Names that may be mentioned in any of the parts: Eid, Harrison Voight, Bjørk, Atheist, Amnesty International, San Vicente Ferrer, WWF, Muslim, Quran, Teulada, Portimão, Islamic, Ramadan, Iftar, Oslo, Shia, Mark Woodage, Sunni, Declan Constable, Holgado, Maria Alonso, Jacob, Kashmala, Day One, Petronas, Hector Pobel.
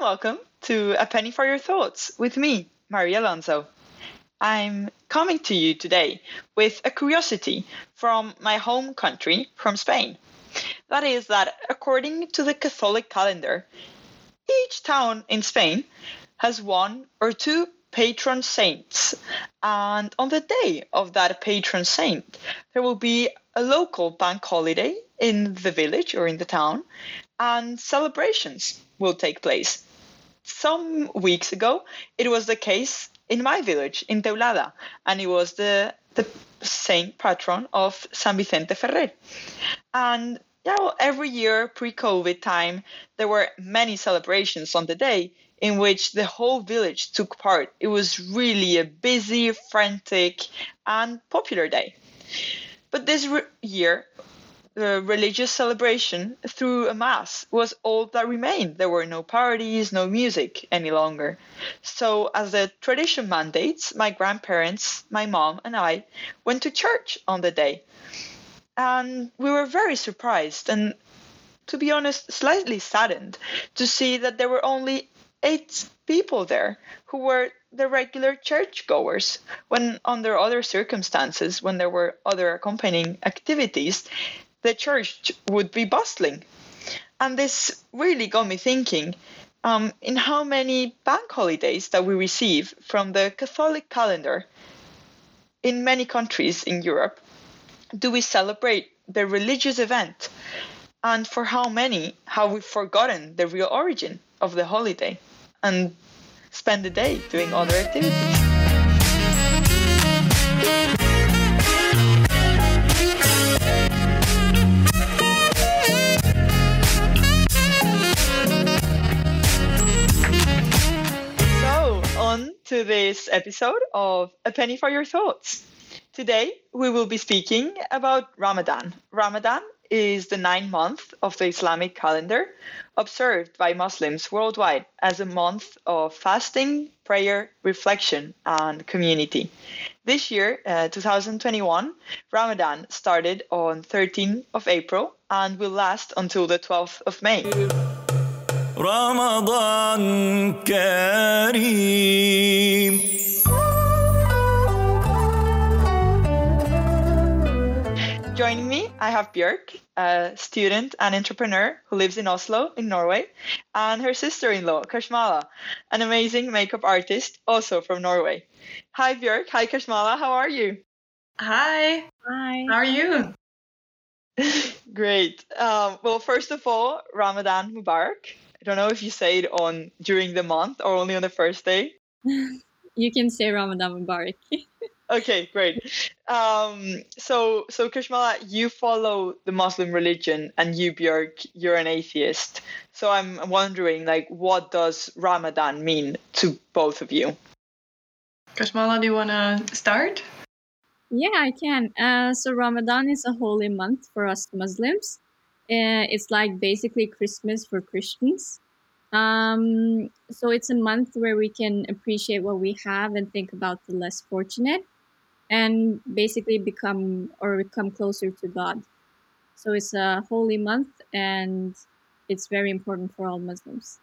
and welcome to A Penny for Your Thoughts with me, Maria Alonso. I'm coming to you today with a curiosity from my home country, from Spain. That is that according to the Catholic calendar, each town in Spain has one or two patron saints. And on the day of that patron saint, there will be a local bank holiday in the village or in the town, and celebrations will take place. Some weeks ago, it was the case in my village, in Teulada, and it was the saint patron of San Vicente Ferrer. And every year, pre-COVID time, there were many celebrations on the day in which the whole village took part. It was really a busy, frantic, and popular day. But this year, the religious celebration through a mass was all that remained. There were no parties, no music any longer. So as the tradition mandates, my grandparents, my mom, and I went to church on the day. And we were very surprised and, to be honest, slightly saddened to see that there were only 8 people there who were the regular churchgoers, when under other circumstances, when there were other accompanying activities, the church would be bustling. And this really got me thinking in how many bank holidays that we receive from the Catholic calendar in many countries in Europe do we celebrate the religious event, and for how many have we forgotten the real origin of the holiday and spend the day doing other activities. So, on to this episode of A Penny for Your Thoughts. Today, we will be speaking about Ramadan. Ramadan is the 9th month of the Islamic calendar, observed by Muslims worldwide as a month of fasting, prayer, reflection, and community. This year, 2021, Ramadan started on 13th of April and will last until the 12th of May. Ramadan Kareem. Joining me, I have Bjørk, a student and entrepreneur who lives in Oslo, in Norway, and her sister-in-law, Kashmala, an amazing makeup artist, also from Norway. Hi, Bjørk. Hi, Kashmala. How are you? Hi. Hi. How are you? Great. Well, first of all, Ramadan Mubarak. I don't know if you say it during the month or only on the first day. You can say Ramadan Mubarak. Okay, great. So Kashmala, you follow the Muslim religion, and you, Bjørk, you're an atheist. So I'm wondering, what does Ramadan mean to both of you? Kashmala, do you want to start? Yeah, I can. So Ramadan is a holy month for us Muslims. It's like basically Christmas for Christians. So it's a month where we can appreciate what we have and think about the less fortunate, and basically become closer to God. So it's a holy month, and it's very important for all Muslims.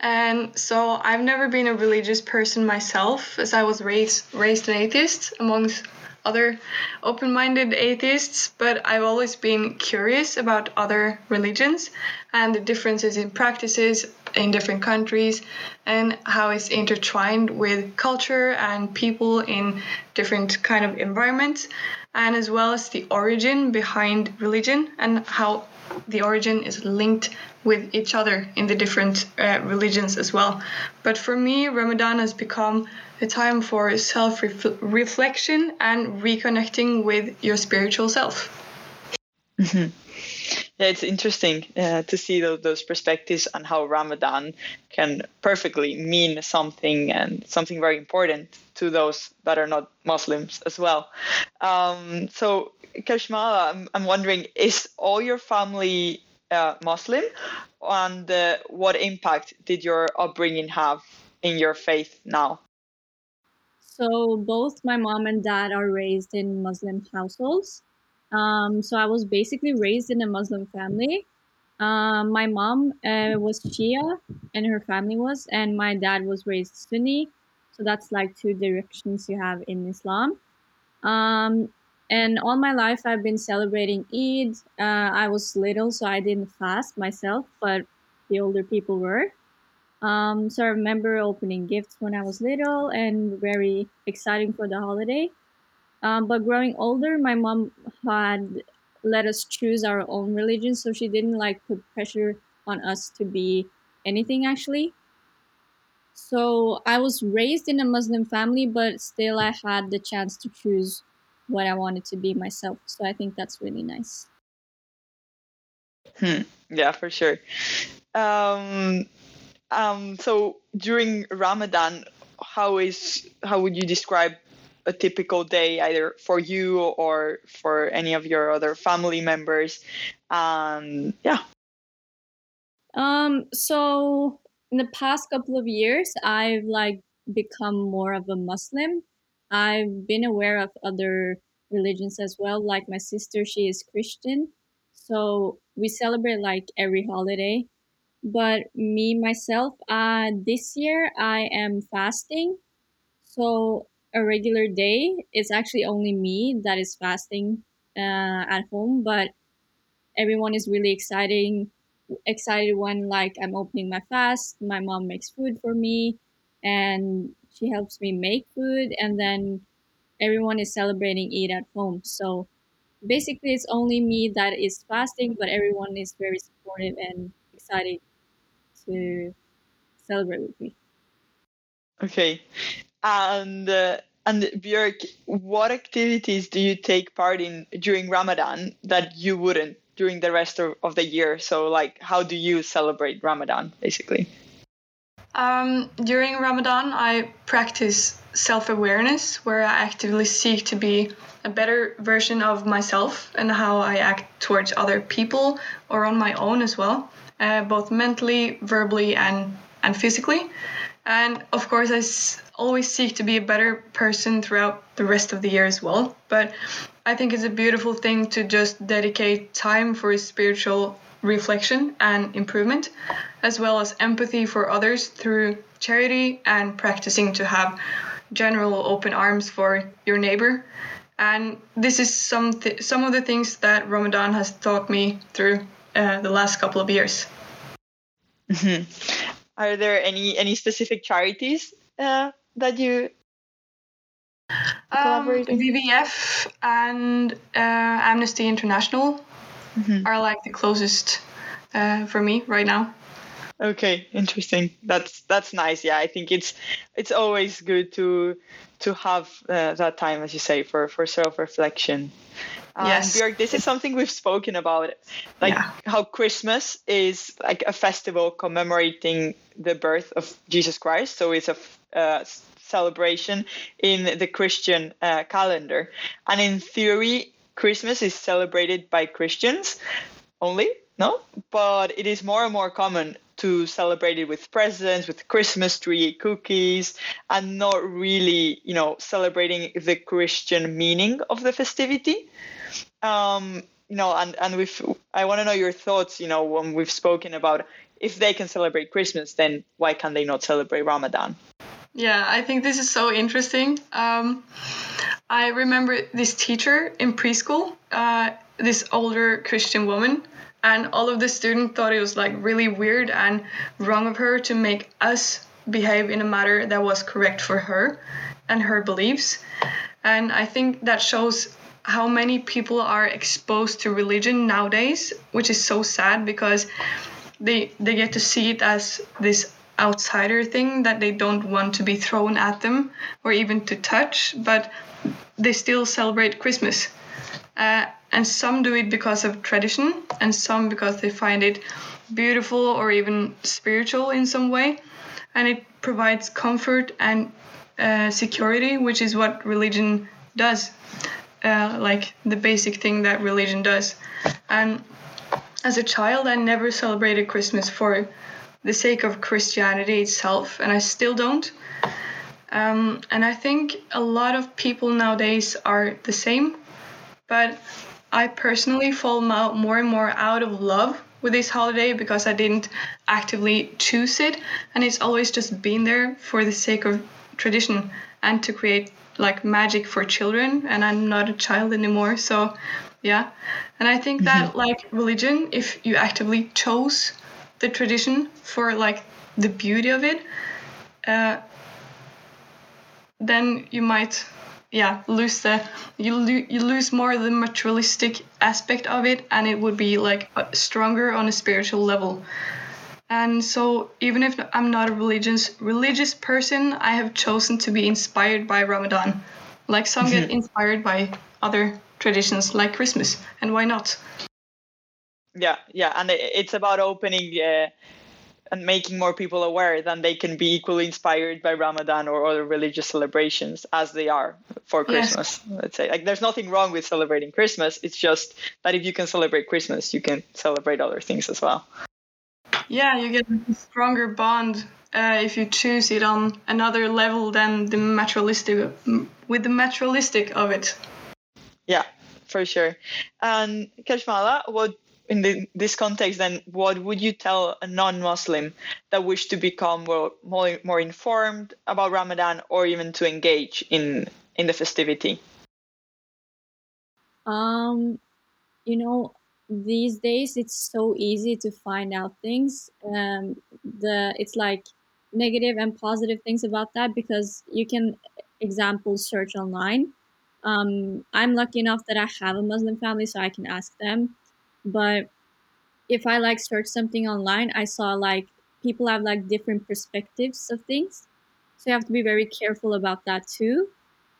And so I've never been a religious person myself, as I was raised an atheist amongst other open-minded atheists, but I've always been curious about other religions and the differences in practices in different countries and how it's intertwined with culture and people in different kind of environments, and as well as the origin behind religion and how the origin is linked with each other in the different religions as well. But for me, Ramadan has become a time for self-reflection and reconnecting with your spiritual self. Mm-hmm. Yeah, it's interesting to see those perspectives on how Ramadan can perfectly mean something, and something very important to those that are not Muslims as well. So Kashmala, I'm wondering, is all your family Muslim? And what impact did your upbringing have in your faith now? So both my mom and dad are raised in Muslim households. So I was basically raised in a Muslim family. My mom was Shia, and her family was, and my dad was raised Sunni. So that's like two directions you have in Islam. And all my life, I've been celebrating Eid. I was little, so I didn't fast myself, but the older people were. So I remember opening gifts when I was little and very exciting for the holiday. But growing older, my mom had let us choose our own religion, so she didn't like put pressure on us to be anything actually. So I was raised in a Muslim family, but still I had the chance to choose what I wanted to be myself. So I think that's really nice. Yeah, for sure. So during Ramadan, how would you describe a typical day, either for you or for any of your other family members? So in the past couple of years, I've become more of a Muslim. I've been aware of other religions as well. Like my sister, she is Christian. So we celebrate every holiday. But me, myself, this year I am fasting. So a regular day, it's actually only me that is fasting at home. But everyone is really excited when I'm opening my fast. My mom makes food for me and she helps me make food. And then everyone is celebrating Eid at home. So basically, it's only me that is fasting, but everyone is very supportive and excited to celebrate with me. Okay. And Bjørk, what activities do you take part in during Ramadan that you wouldn't during the rest of the year? So how do you celebrate Ramadan, basically? During Ramadan, I practice self-awareness, where I actively seek to be a better version of myself and how I act towards other people or on my own as well, both mentally, verbally, and physically. And of course, I always seek to be a better person throughout the rest of the year as well. But I think it's a beautiful thing to just dedicate time for spiritual reflection and improvement, as well as empathy for others through charity and practicing to have general open arms for your neighbor. And this is some of the things that Ramadan has taught me through the last couple of years. Mm-hmm. Are there any specific charities that you collaborate with? WWF and Amnesty International are the closest for me right now. Okay, interesting. That's nice. Yeah, I think it's always good to have that time, as you say, for self-reflection. Yes. Bjørk, this is something we've spoken about, how Christmas is a festival commemorating the birth of Jesus Christ. So it's a celebration in the Christian calendar. And in theory, Christmas is celebrated by Christians only, no? But it is more and more common to celebrate it with presents, with Christmas tree, cookies, and not really, celebrating the Christian meaning of the festivity. I want to know your thoughts, when we've spoken about if they can celebrate Christmas, then why can they not celebrate Ramadan? Yeah, I think this is so interesting. I remember this teacher in preschool, this older Christian woman, and all of the students thought it was really weird and wrong of her to make us behave in a manner that was correct for her and her beliefs. And I think that shows how many people are exposed to religion nowadays, which is so sad because they get to see it as this outsider thing that they don't want to be thrown at them or even to touch, but they still celebrate Christmas. And some do it because of tradition and some because they find it beautiful or even spiritual in some way. And it provides comfort and security, which is what religion does, the basic thing that religion does. And as a child, I never celebrated Christmas for the sake of Christianity itself, and I still don't. And I think a lot of people nowadays are the same, but I personally fall more and more out of love with this holiday because I didn't actively choose it, and it's always just been there for the sake of tradition and to create like magic for children, and I'm not a child anymore, so yeah. And I think that like religion, if you actively chose the tradition for like the beauty of it, then you might lose more of the materialistic aspect of it, and it would be like stronger on a spiritual level. And so even if I'm not a religious person, I have chosen to be inspired by Ramadan. Like some get inspired by other traditions like Christmas, and why not? Yeah. And it's about opening and making more people aware that they can be equally inspired by Ramadan or other religious celebrations as they are for Christmas. Yes. Let's say, like, there's nothing wrong with celebrating Christmas. It's just that if you can celebrate Christmas, you can celebrate other things as well. Yeah, you get a stronger bond if you choose it on another level than the materialistic of it. Yeah, for sure. And Kashmala, in this context, then, what would you tell a non-Muslim that wished to become more informed about Ramadan or even to engage in the festivity? These days it's so easy to find out things. It's like negative and positive things about that, because you can, example, search online. I'm lucky enough that I have a Muslim family, so I can ask them. But if I like search something online, I saw like people have like different perspectives of things. So you have to be very careful about that too.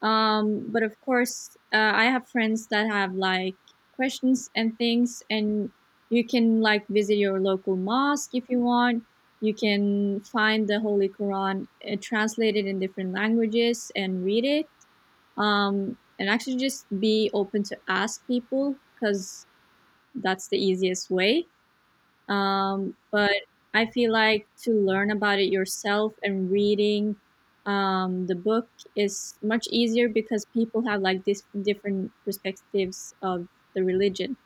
But of course, I have friends that have like questions and things, and you can like visit your local mosque if you want. You can find the Holy Quran translated in different languages and read it, and actually just be open to ask people, because that's the easiest way. But I feel like to learn about it yourself and reading the book is much easier, because people have like these different perspectives of the religion,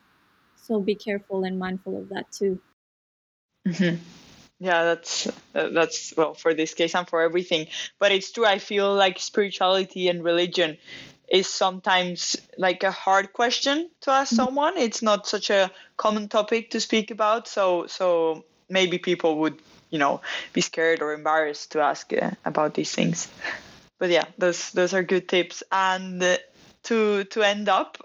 so be careful and mindful of that too. Yeah, that's well, for this case and for everything, but it's true. I feel like spirituality and religion is sometimes like a hard question to ask someone. It's not such a common topic to speak about, so maybe people would be scared or embarrassed to ask about these things. But yeah, those are good tips. And to end up,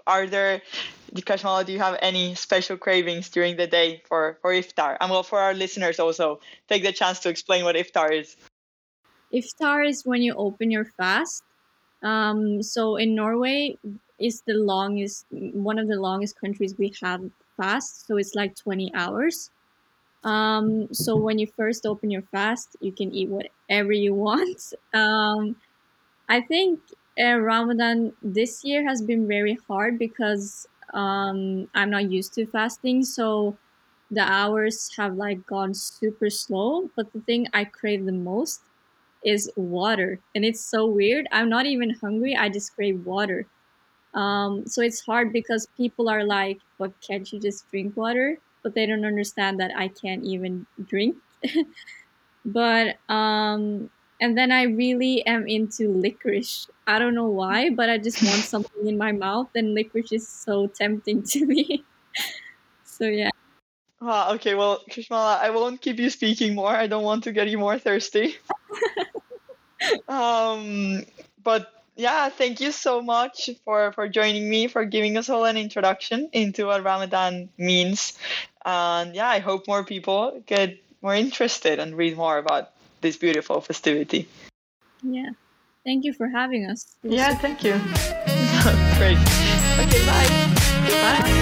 Kashmala, do you have any special cravings during the day for iftar? And well, for our listeners also, take the chance to explain what iftar is. Iftar is when you open your fast. So in Norway, it's one of the longest countries we have fast. So it's like 20 hours. So when you first open your fast, you can eat whatever you want. I think Ramadan this year has been very hard because I'm not used to fasting, so the hours have like gone super slow. But the thing I crave the most is water, and it's so weird. I'm not even hungry, I just crave water. So it's hard because people are like, but can't you just drink water? But they don't understand that I can't even drink. But and then I really am into licorice. I don't know why, but I just want something in my mouth, and licorice is so tempting to me. So yeah. Wow, okay, well, Kashmala, I won't keep you speaking more. I don't want to get you more thirsty. But yeah, thank you so much for joining me, for giving us all an introduction into what Ramadan means. And yeah, I hope more people get more interested and read more about this beautiful festivity. Yeah, thank you for having us. Yeah, thank you. Great. Okay, bye. Bye.